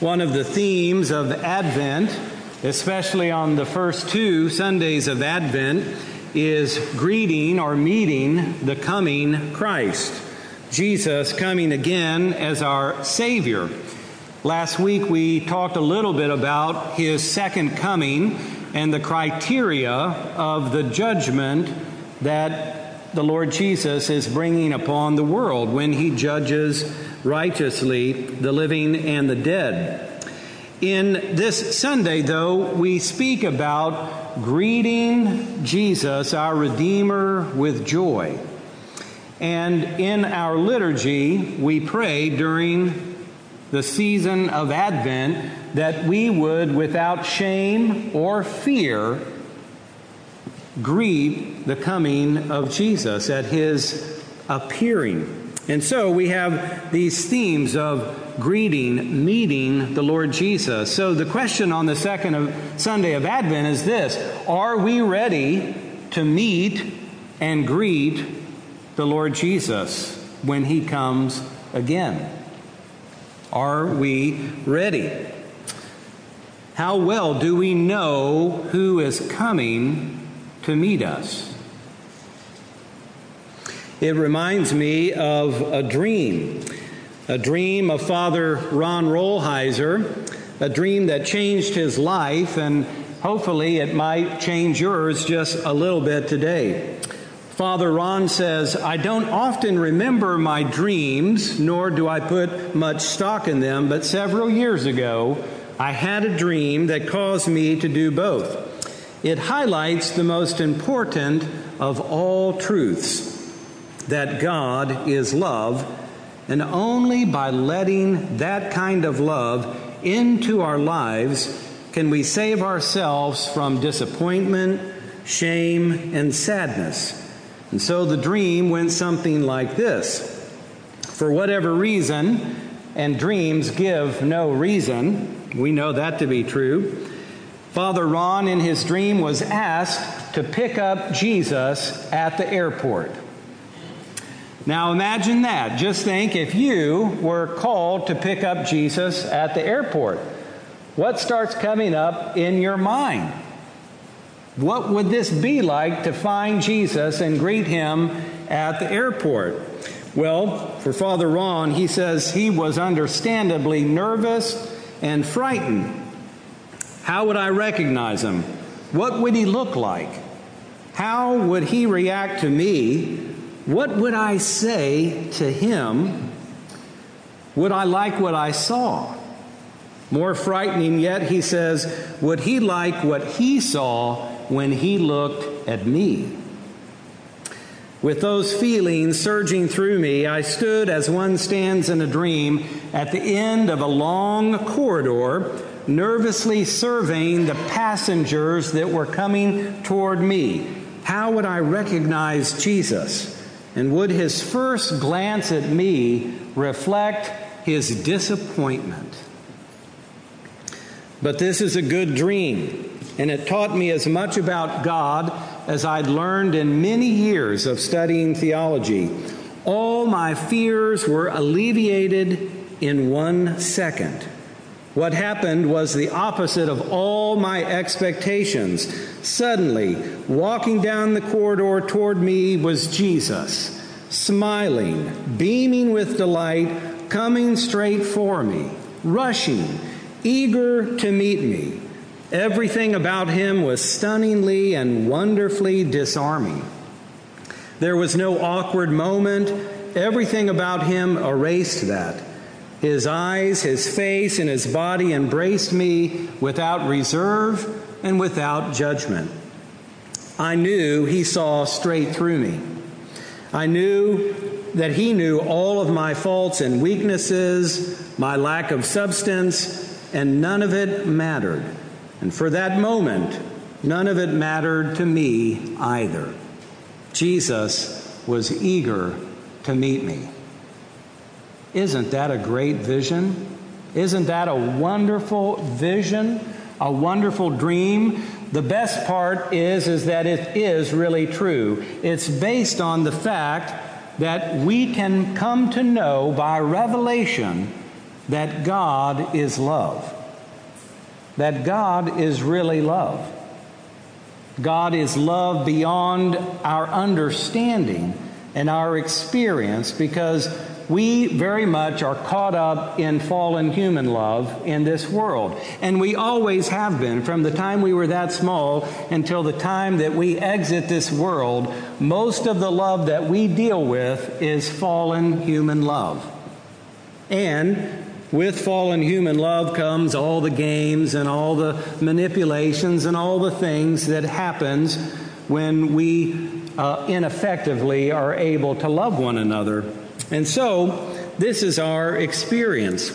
One of the themes of Advent, especially on the first two Sundays of Advent, is greeting or meeting the coming Christ, Jesus coming again as our Savior. Last week we talked a little bit about his second coming and the criteria of the judgment that the Lord Jesus is bringing upon the world when he judges righteously the living and the dead. In this Sunday, though, we speak about greeting Jesus, our Redeemer, with joy. And in our liturgy, we pray during the season of Advent that we would, without shame or fear, greet the coming of Jesus at his appearing. And so we have these themes of greeting, meeting the Lord Jesus. So the question on the second Sunday of Advent is this: are we ready to meet and greet the Lord Jesus when he comes again? Are we ready? How well do we know who is coming to meet us? It reminds me of a dream of Father Ron Rolheiser, a dream that changed his life, and hopefully it might change yours just a little bit today. Father Ron says, "I don't often remember my dreams, nor do I put much stock in them, but several years ago, I had a dream that caused me to do both. It highlights the most important of all truths, that God is love, and only by letting that kind of love into our lives can we save ourselves from disappointment, shame, and sadness." And so the dream went something like this. For whatever reason, and dreams give no reason, we know that to be true, Father Ron in his dream was asked to pick up Jesus at the airport. Now imagine that. Just think, if you were called to pick up Jesus at the airport, what starts coming up in your mind? What would this be like to find Jesus and greet him at the airport? Well, for Father Ron, he says he was understandably nervous and frightened. How would I recognize him? What would he look like? How would he react to me? What would I say to him? Would I like what I saw? More frightening yet, he says, would he like what he saw when he looked at me? With those feelings surging through me, I stood as one stands in a dream at the end of a long corridor, nervously surveying the passengers that were coming toward me. How would I recognize Jesus? And would his first glance at me reflect his disappointment? But this is a good dream, and it taught me as much about God as I'd learned in many years of studying theology. All my fears were alleviated in 1 second. What happened was the opposite of all my expectations. Suddenly, walking down the corridor toward me was Jesus, smiling, beaming with delight, coming straight for me, rushing, eager to meet me. Everything about him was stunningly and wonderfully disarming. There was no awkward moment. Everything about him erased that. His eyes, his face, and his body embraced me without reserve and without judgment. I knew he saw straight through me. I knew that he knew all of my faults and weaknesses, my lack of substance, and none of it mattered. And for that moment, none of it mattered to me either. Jesus was eager to meet me. Isn't that a great vision? Isn't that a wonderful vision? A wonderful dream? The best part is that it is really true. It's based on the fact that we can come to know by revelation that God is love, that God is really love. God is love beyond our understanding and our experience, because we very much are caught up in fallen human love in this world. And we always have been. From the time we were that small until the time that we exit this world, most of the love that we deal with is fallen human love. And with fallen human love comes all the games and all the manipulations and all the things that happens when we ineffectively are able to love one another. And so, this is our experience.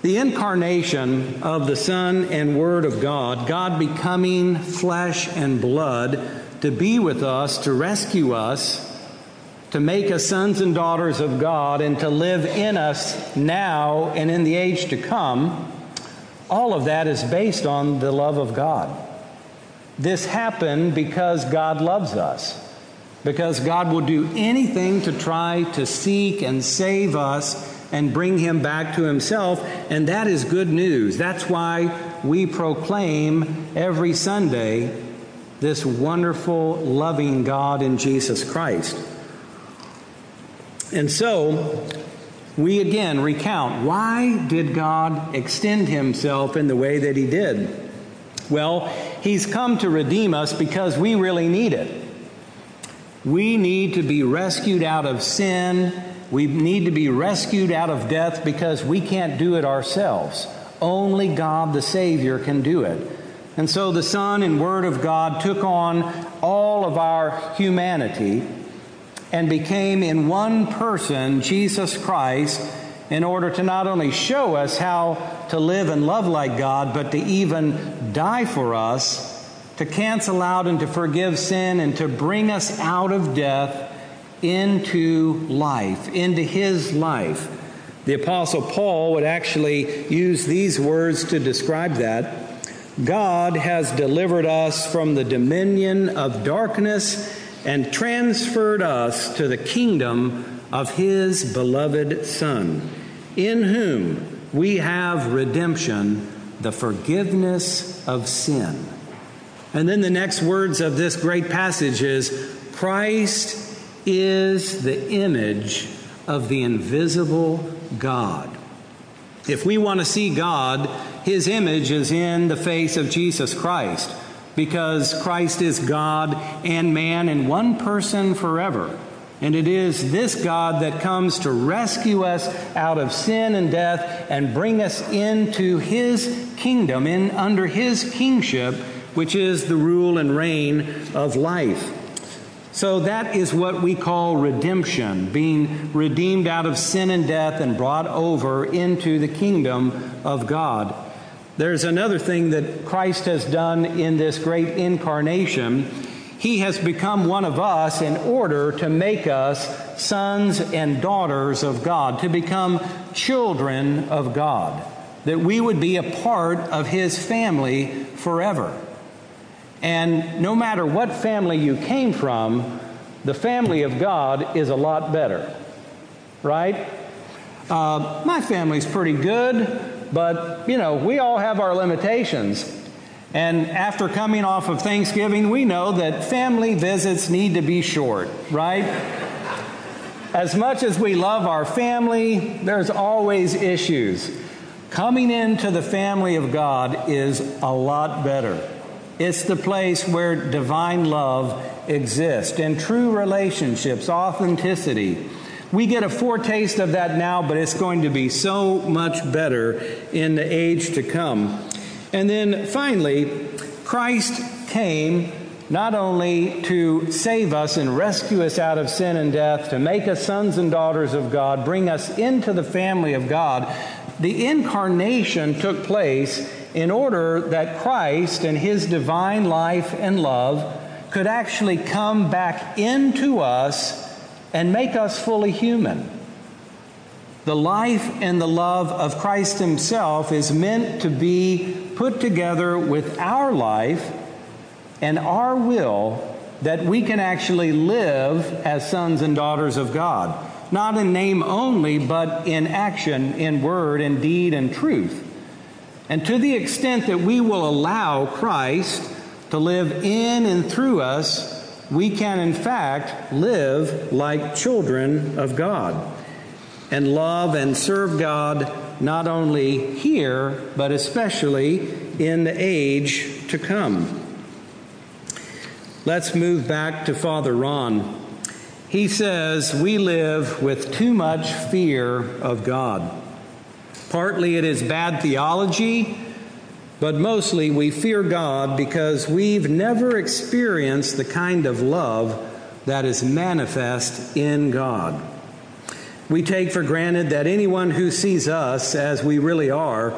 The incarnation of the Son and Word of God, God becoming flesh and blood to be with us, to rescue us, to make us sons and daughters of God, and to live in us now and in the age to come, all of that is based on the love of God. This happened because God loves us, because God will do anything to try to seek and save us and bring him back to himself, and that is good news. That's why we proclaim every Sunday this wonderful, loving God in Jesus Christ. And so, we again recount, why did God extend himself in the way that he did? Well, he's come to redeem us because we really need it. We need to be rescued out of sin. We need to be rescued out of death because we can't do it ourselves. Only God the Savior can do it. And so the Son and Word of God took on all of our humanity and became in one person, Jesus Christ, in order to not only show us how to live and love like God, but to even die for us, to cancel out and to forgive sin and to bring us out of death into life, into his life. The Apostle Paul would actually use these words to describe that. God has delivered us from the dominion of darkness and transferred us to the kingdom of his beloved Son, in whom we have redemption, the forgiveness of sin. And then the next words of this great passage is, Christ is the image of the invisible God. If we want to see God, his image is in the face of Jesus Christ, because Christ is God and man in one person forever. And it is this God that comes to rescue us out of sin and death and bring us into his kingdom, under his kingship, which is the rule and reign of life. So that is what we call redemption, being redeemed out of sin and death and brought over into the kingdom of God. There's another thing that Christ has done in this great incarnation. He has become one of us in order to make us sons and daughters of God, to become children of God, that we would be a part of his family forever. And no matter what family you came from, the family of God is a lot better, right? My family's pretty good, but, we all have our limitations. And after coming off of Thanksgiving, we know that family visits need to be short, right? As much as we love our family, there's always issues. Coming into the family of God is a lot better. It's the place where divine love exists and true relationships, authenticity. We get a foretaste of that now, but it's going to be so much better in the age to come. And then finally, Christ came not only to save us and rescue us out of sin and death, to make us sons and daughters of God, bring us into the family of God. The incarnation took place in order that Christ and his divine life and love could actually come back into us and make us fully human. The life and the love of Christ himself is meant to be put together with our life and our will, that we can actually live as sons and daughters of God. not in name only, but in action, in word, in deed, and truth. And to the extent that we will allow Christ to live in and through us, we can, in fact, live like children of God and love and serve God not only here, but especially in the age to come. Let's move back to Father Ron. He says, we live with too much fear of God. Partly it is bad theology, but mostly we fear God because we've never experienced the kind of love that is manifest in God. We take for granted that anyone who sees us as we really are,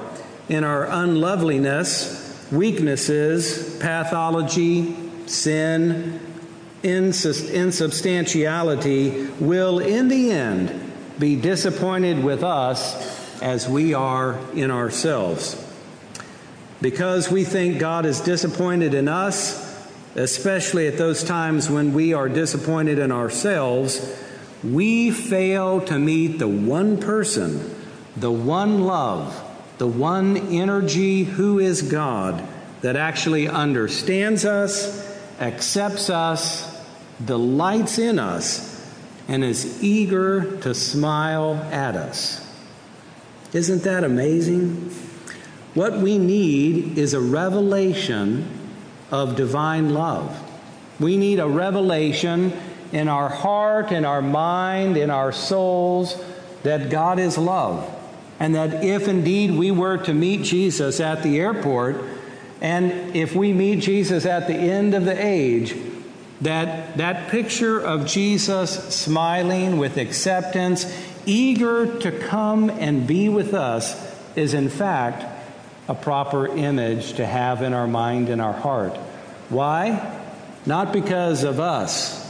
in our unloveliness, weaknesses, pathology, sin, insubstantiality, will in the end be disappointed with us as we are in ourselves. Because we think God is disappointed in us, especially at those times when we are disappointed in ourselves, we fail to meet the one person, the one love, the one energy who is God that actually understands us, accepts us, delights in us, and is eager to smile at us. Isn't that amazing? What we need is a revelation of divine love. We need a revelation in our heart, in our mind, in our souls, that God is love. And that if indeed we were to meet Jesus at the airport, and if we meet Jesus at the end of the age, that picture of Jesus smiling with acceptance, eager to come and be with us, is in fact a proper image to have in our mind and our heart. Why? Not because of us,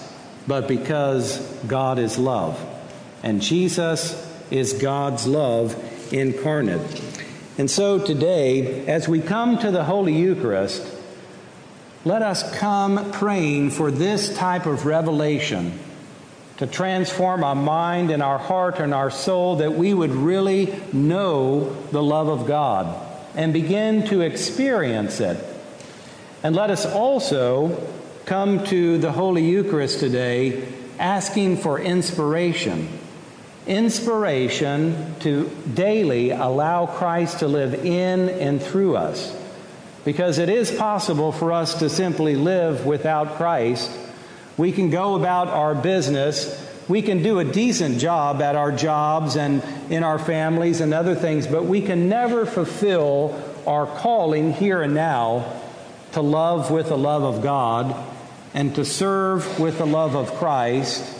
but because God is love. And Jesus is God's love incarnate. And so today, as we come to the Holy Eucharist, let us come praying for this type of revelation to transform our mind and our heart and our soul, that we would really know the love of God and begin to experience it. And let us also come to the Holy Eucharist today asking for inspiration to daily allow Christ to live in and through us. Because it is possible for us to simply live without Christ. We can go about our business. We can do a decent job at our jobs and in our families and other things, but we can never fulfill our calling here and now to love with the love of God and to serve with the love of Christ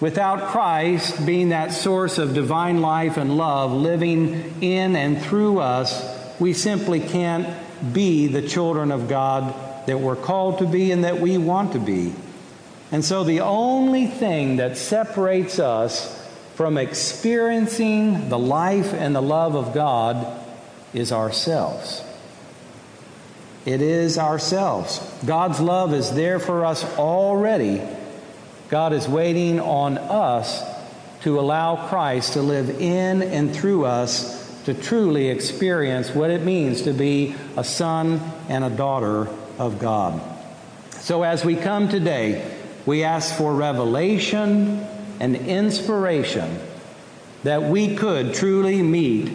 without Christ being that source of divine life and love living in and through us. We simply can't be the children of God that we're called to be and that we want to be. And so the only thing that separates us from experiencing the life and the love of God is ourselves. It is ourselves. God's love is there for us already. God is waiting on us to allow Christ to live in and through us to truly experience what it means to be a son and a daughter of God. So as we come today, we ask for revelation and inspiration that we could truly meet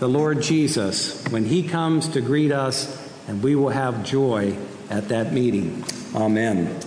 the Lord Jesus when he comes to greet us, and we will have joy at that meeting. Amen.